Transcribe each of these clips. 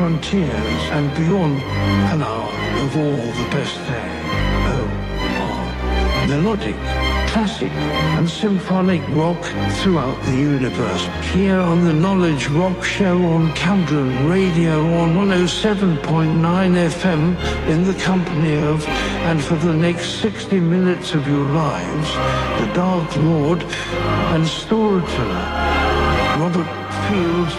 Frontiers and Beyond an hour of all the best there. Oh, melodic, classic and symphonic rock throughout the universe. Here on the Knowledge Rock Show on Cam Glen Radio on 107.9 FM in the company of, and for the next 60 minutes of your lives, the Dark Lord and storyteller, Robert Fields.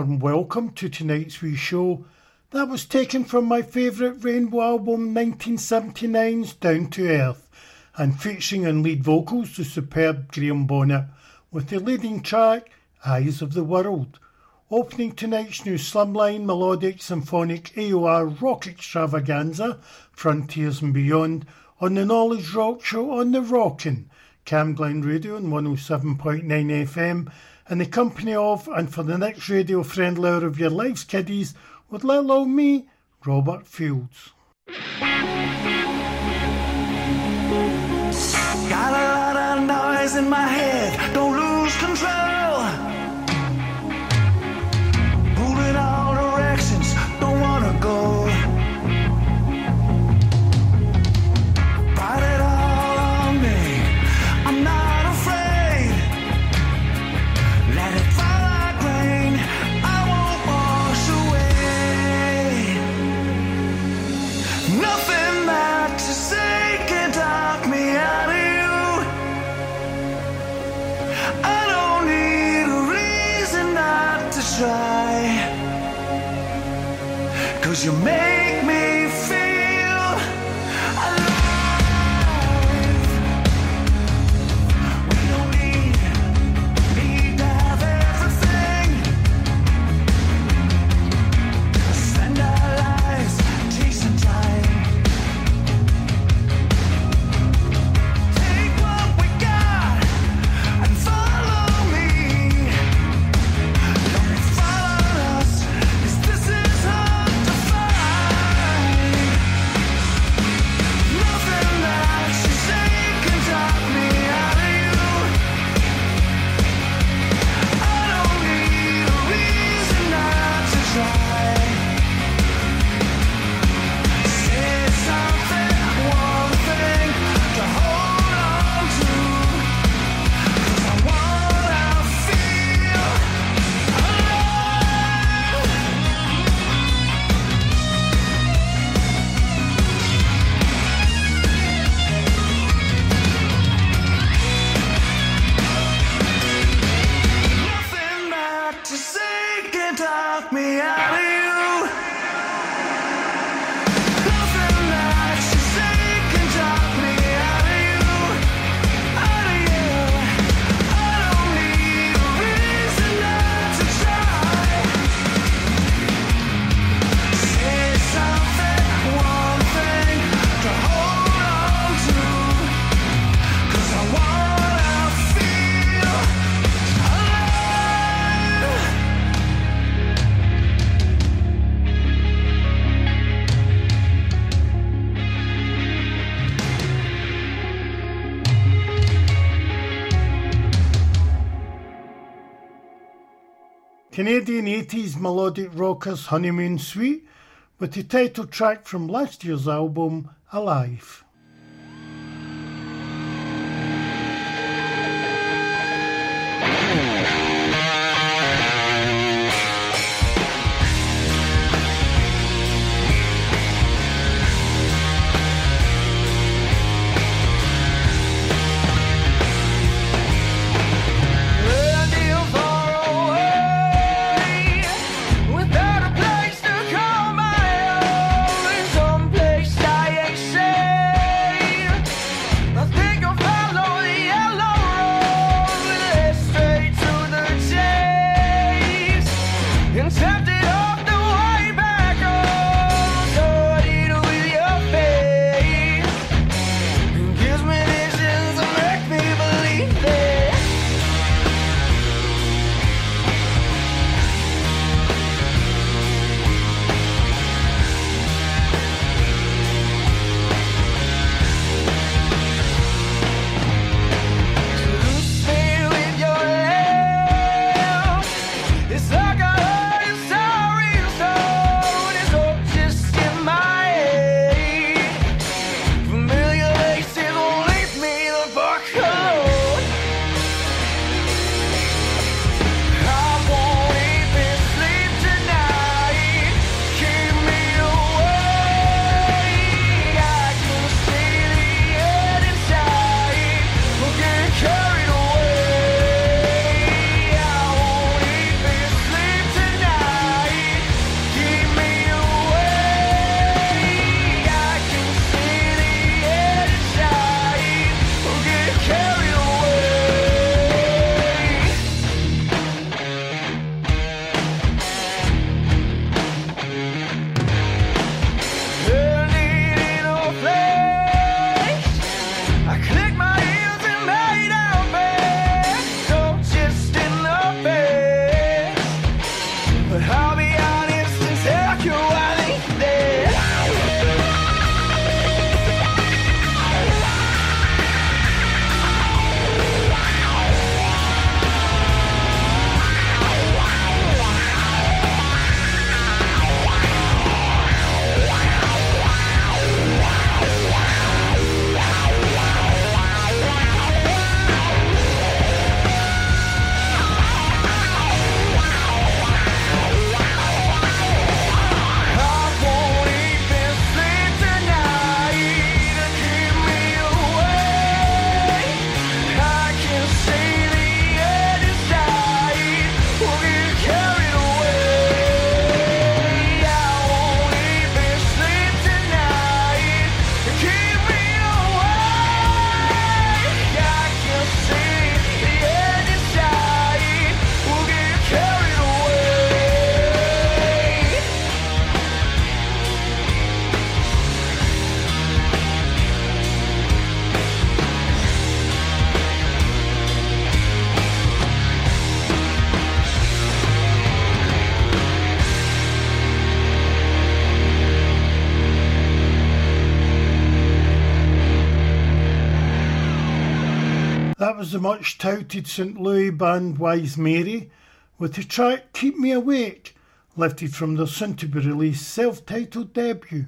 Hello and welcome to tonight's wee show. That was taken from my favourite Rainbow album 1979's Down to Earth, and featuring on lead vocals the superb Graham Bonnet, with the leading track Eyes of the World. Opening tonight's new slimline melodic symphonic AOR rock extravaganza, Frontiers and Beyond, on the Knowledge Rock Show on the Rockin', Cam Glen Radio on 107.9 FM, in the company of, and for the next radio-friendly hour of your life's kiddies, with little old me, Robert Fields. Got a lot of noise in my head, don't lose control. Moving all directions, don't want to go. Try, 'cause you make me feel alive. We don't need to have everything. Spend our lives chasing time. Take what we got and follow me. Canadian 80s melodic rockers Honeymoon Suite, with the title track from last year's album, Alive. was the much touted St Louis band Wise Mary with the track Keep Me Awake, lifted from their soon-to-be-released self-titled debut.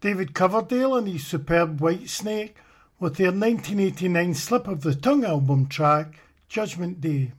David Coverdale and his superb Whitesnake with their 1989 Slip of the Tongue album track, Judgment Day.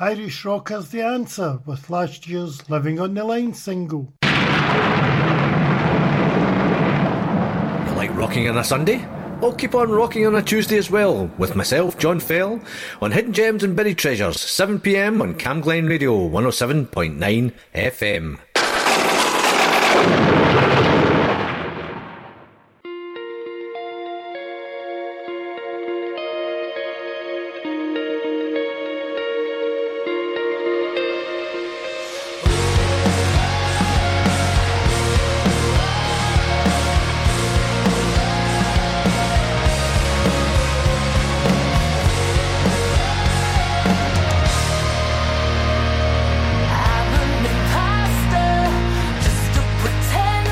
Irish rockers The Answer with last year's Living on the Line single. You like rocking on a Sunday? I'll keep on rocking on a Tuesday as well with myself, John Fell, on Hidden Gems and Buried Treasures, 7pm on Cam Glen Radio 107.9 FM. I'm an imposter, just a pretender.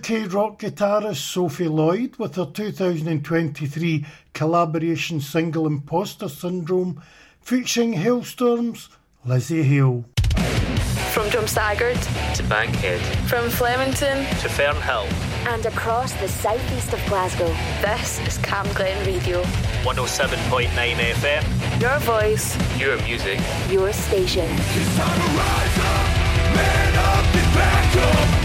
UK rock guitarist Sophie Lloyd with her 2023 collaboration single Imposter Syndrome featuring Hailstorm's Lizzie Hill. From Drumstaggard to Bankhead, from Flemington to Fernhill, and across the southeast of Glasgow, this is Cam Glen Radio. 107.9 FM. Your voice, your music, your station. It's time to rise up, man up and back up.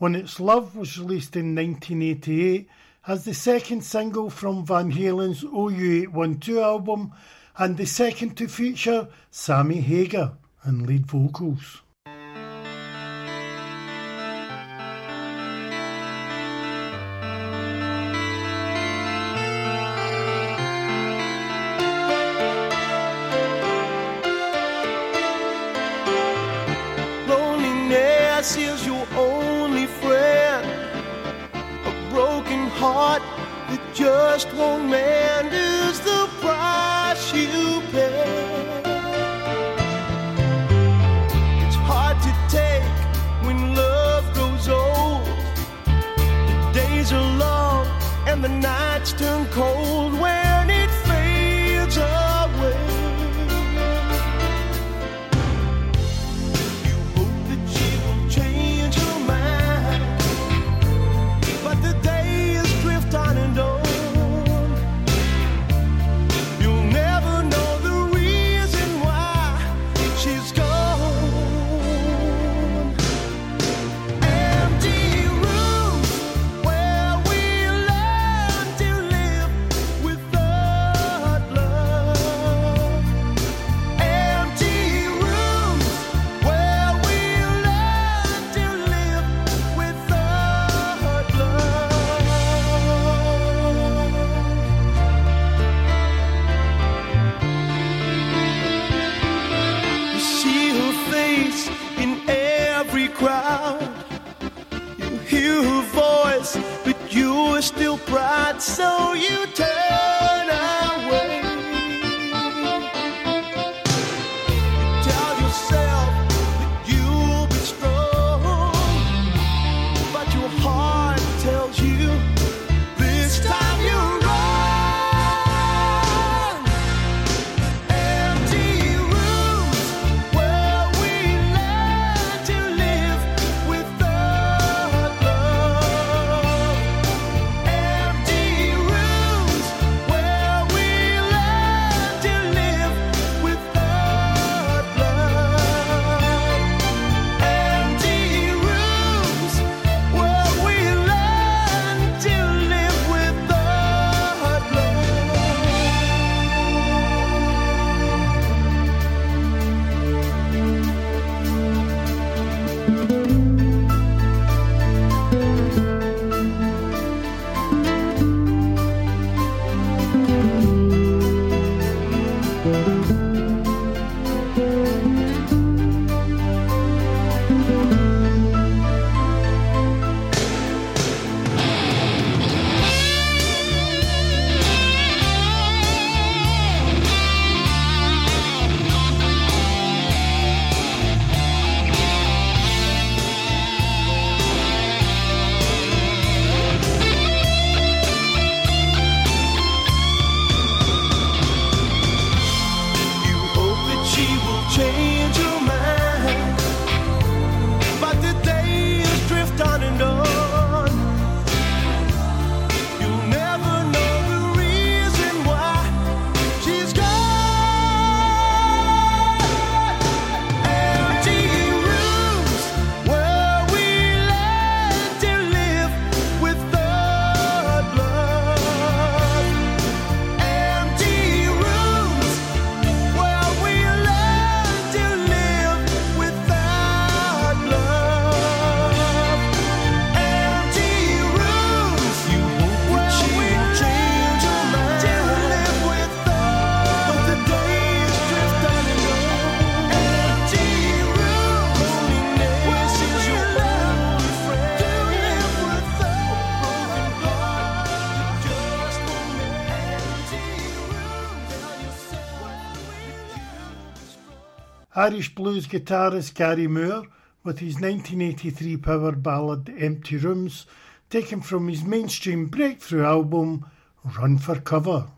When It's Love was released in 1988 as the second single from Van Halen's OU812 album and the second to feature Sammy Hager on lead vocals. Just one man is the price you pay. It's hard to take when love grows old. The days are long and the nights turn cold when it fades away. You hope that she will change her mind, but the days drift on and on. Still bright, so you turn away. You tell yourself that you'll be strong, but your heart tells you this time you're wrong. Empty rooms where we learn to live without love. Irish blues guitarist Gary Moore with his 1983 power ballad Empty Rooms, taken from his mainstream breakthrough album Run for Cover. Whoa!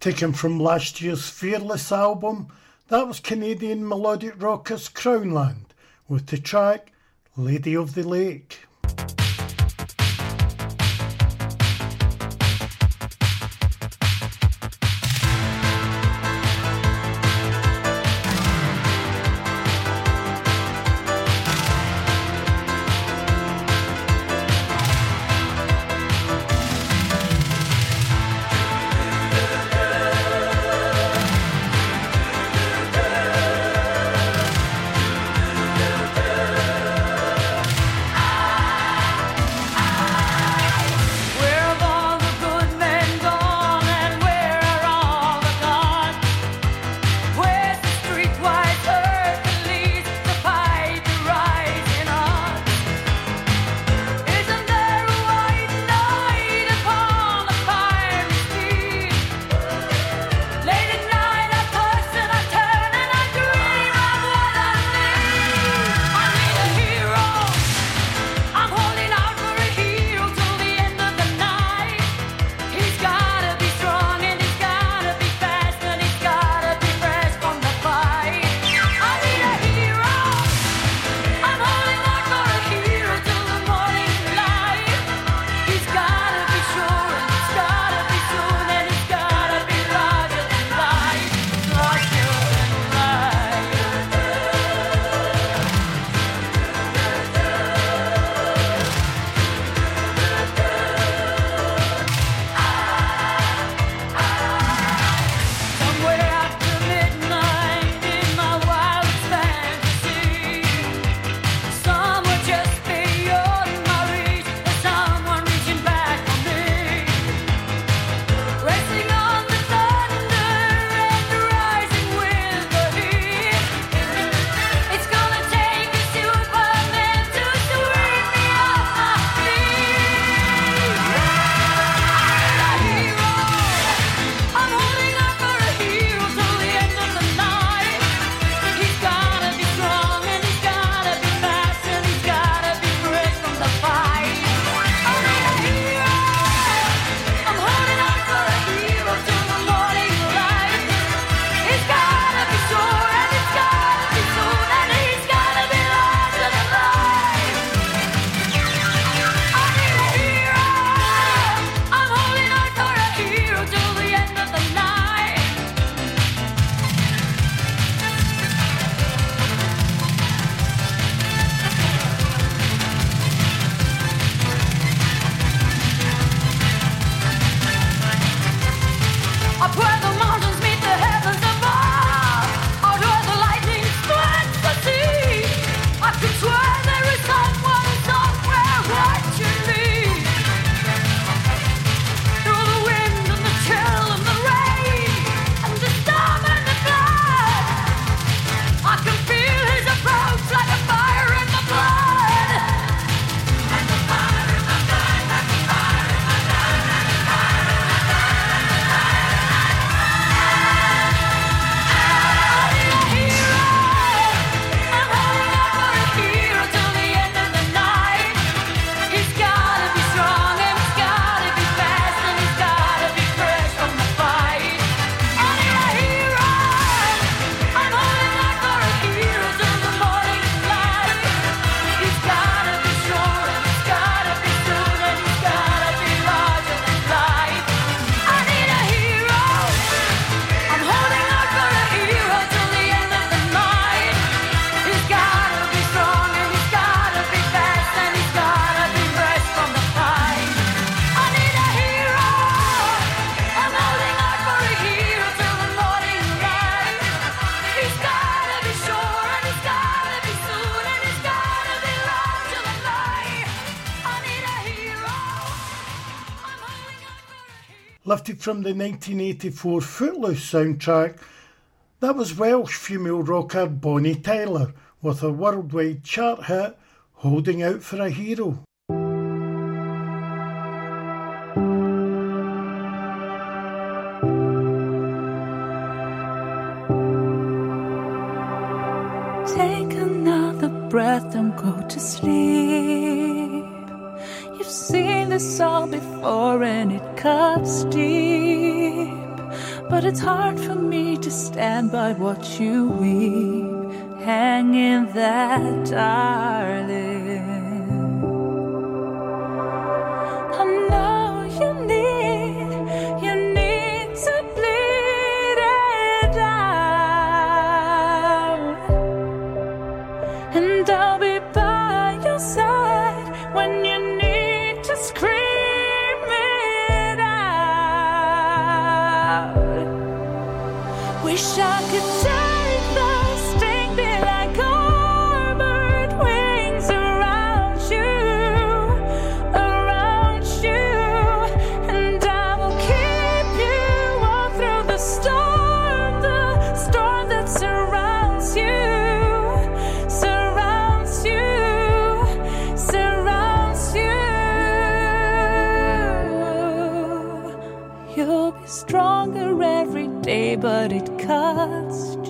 taken from last year's Fearless album. That was Canadian melodic rockers Crownland with the track Lady of the Lake. From the 1984 Footloose soundtrack, that was Welsh female rocker Bonnie Tyler with her worldwide chart hit Holding Out for a Hero. Take another breath and go to sleep. You've seen this all before and it cuts deep. but it's hard for me to stand by what you weep. Hang in that, darling. I know you need to bleed it out. And I'll be by your side when you need to scream. Wish I could take the sting, be like armored wings around you, and I will keep you all through the storm that surrounds you. You'll be stronger every day, but it cuts deep.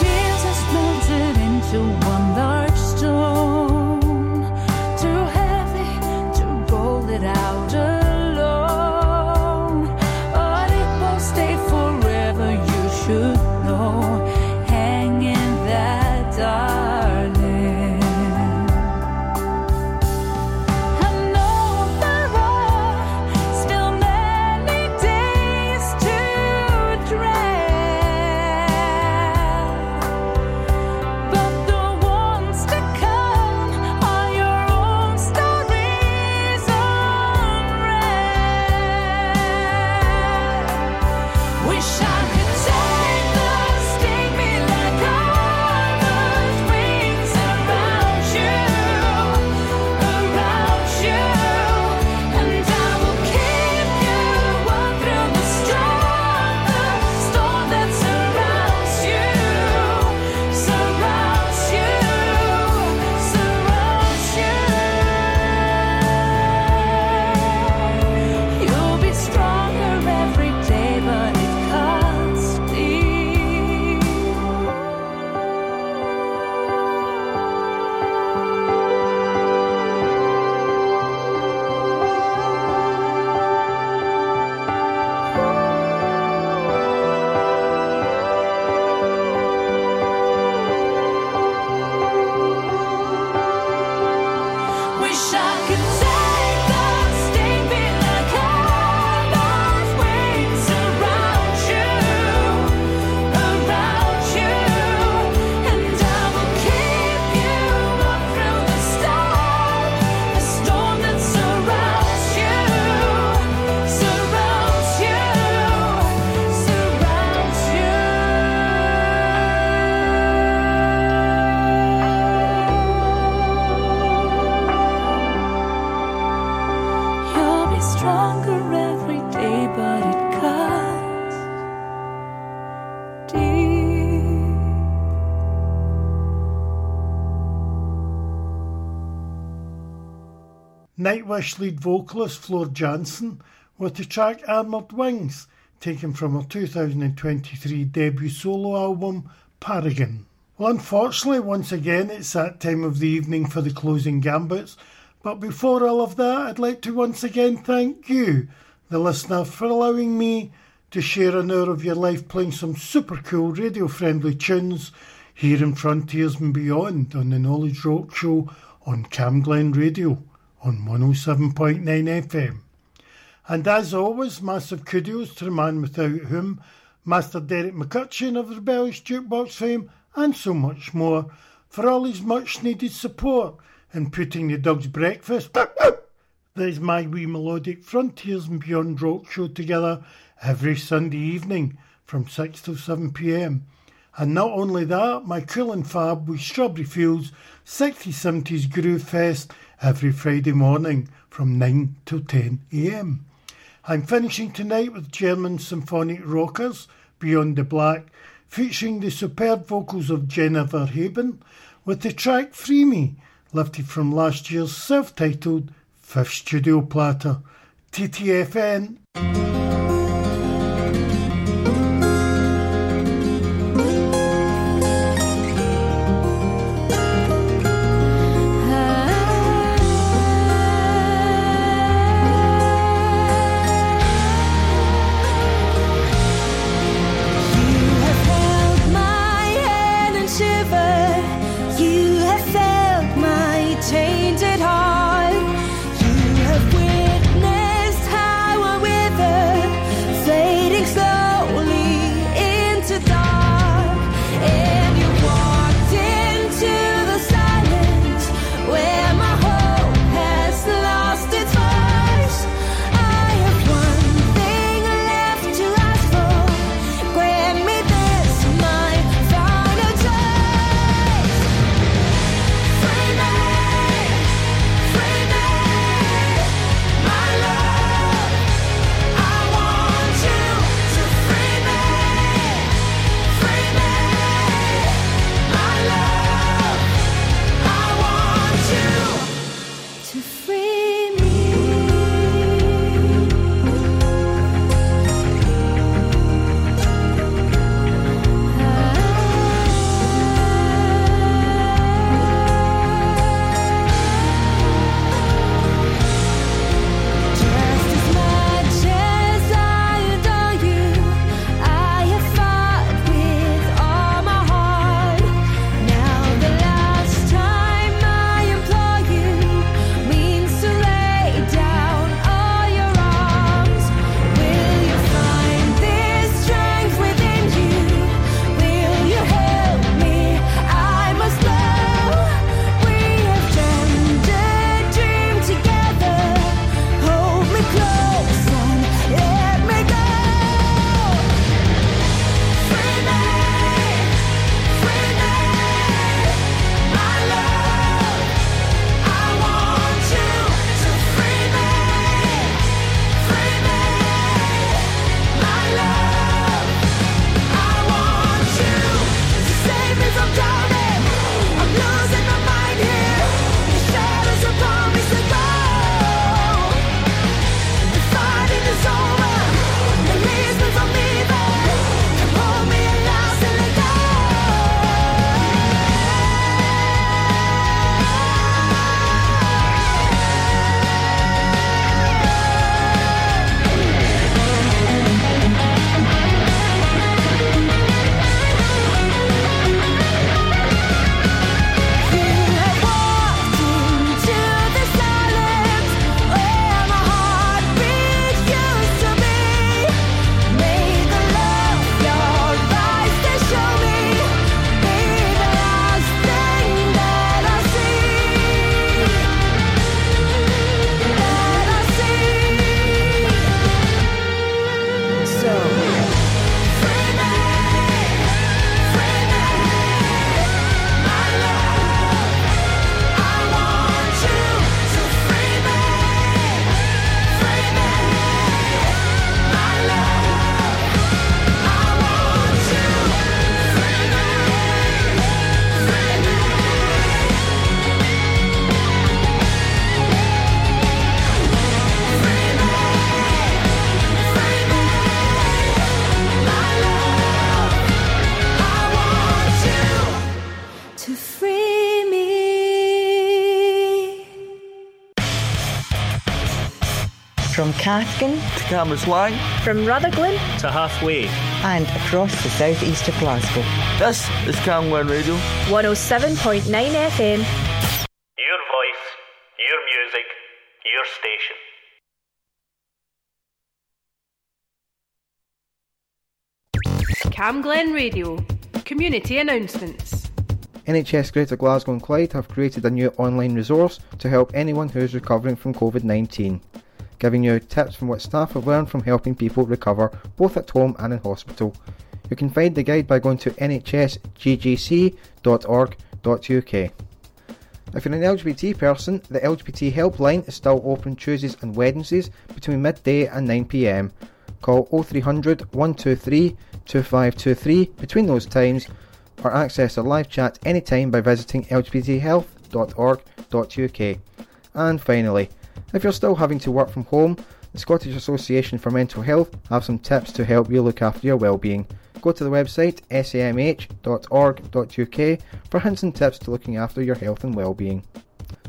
Years has melted into one large stone, too heavy to roll it out alone. But it won't stay forever, you should know. Hang in that dark. Nightwish lead vocalist Floor Jansen with the track Armoured Wings, taken from her 2023 debut solo album Paragon. Well, unfortunately, once again, it's that time of the evening for the closing gambits, but before all of that, I'd like to once again thank you, the listener, for allowing me to share an hour of your life playing some super cool radio-friendly tunes here in Frontiers and Beyond on the Knowledge Rock Show on Cam Glen Radio on 107.9 FM. And as always, massive kudos to the man without whom, Master Derek McCutcheon of Rebellious Jukebox fame, and so much more, for all his much-needed support in putting the Doug's Breakfast, that is my wee melodic Frontiers and Beyond Rock Show, together every Sunday evening from 6 to 7pm. And not only that, my cool and fab with Strawberry Fields 60s, 70s Groove Fest every Friday morning from 9 till 10am. I'm finishing tonight with German symphonic rockers Beyond the Black, featuring the superb vocals of Jenna Verheben with the track Free Me, lifted from last year's self-titled 5th Studio Platter. TTFN. tainted heart. You have witnessed how I wither, fading slowly into dark. And you walked into the silence where my hope has lost its voice. I have one thing left to ask for. Grant me this, my final choice. Free me, my love. I want you to free me, my love. I want you to free me. Just as much as I adore you, I have fought with all my heart. Now the last time I implore you means to lay down all your arms. Will you find this strength within you? Will you help me? I must know we have dreamed a dream together. Hold me close and let me go. Free me, my love. I want you to free me, my love. I want you to save me from drowning. I'm losing my mind here. The shadows upon me surround. The fighting is over. Release me from evil. Come hold me alive till I you have walked into the silence where my heart refused to be. May the love your eyes to show me be the last thing that I see. That I see. So free me, my love. I want you to free me, my love. I want you to free me. From Cathkin to Cambuslang From Rutherglen to halfway. and across the southeast of Glasgow. This is Cam Glen Radio. 107.9 FM. Your voice, your music, your station. Cam Glen Radio. Community announcements. NHS Greater Glasgow and Clyde have created a new online resource to help anyone who is recovering from COVID-19, giving you tips from what staff have learned from helping people recover both at home and in hospital. You can find the guide by going to nhsggc.org.uk. If you're an LGBT person, the LGBT helpline is still open Tuesdays and Wednesdays between midday and 9 PM. Call 0300 123 2523 between those times, or access our live chat anytime by visiting lgbthealth.org.uk. And finally, if you're still having to work from home, the Scottish Association for Mental Health have some tips to help you look after your well-being. Go to the website samh.org.uk for hints and tips to looking after your health and well-being.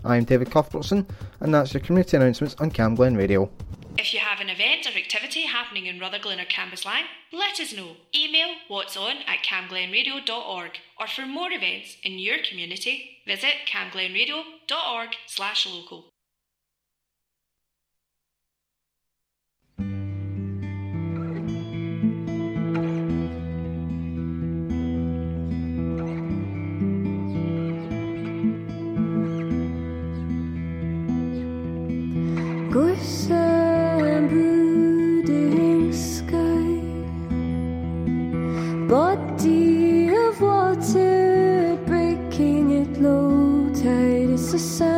I'm David Cuthbertson, and that's your community announcements on Cam Glen Radio. If you have an event or activity happening happening in Rutherglen or Cambuslang? Let us know. Email whatson@camglenradio.org, or for more events in your community, visit camglenradio.org/local. Gorse and brooding sky, body of water breaking at low tide. It's a sound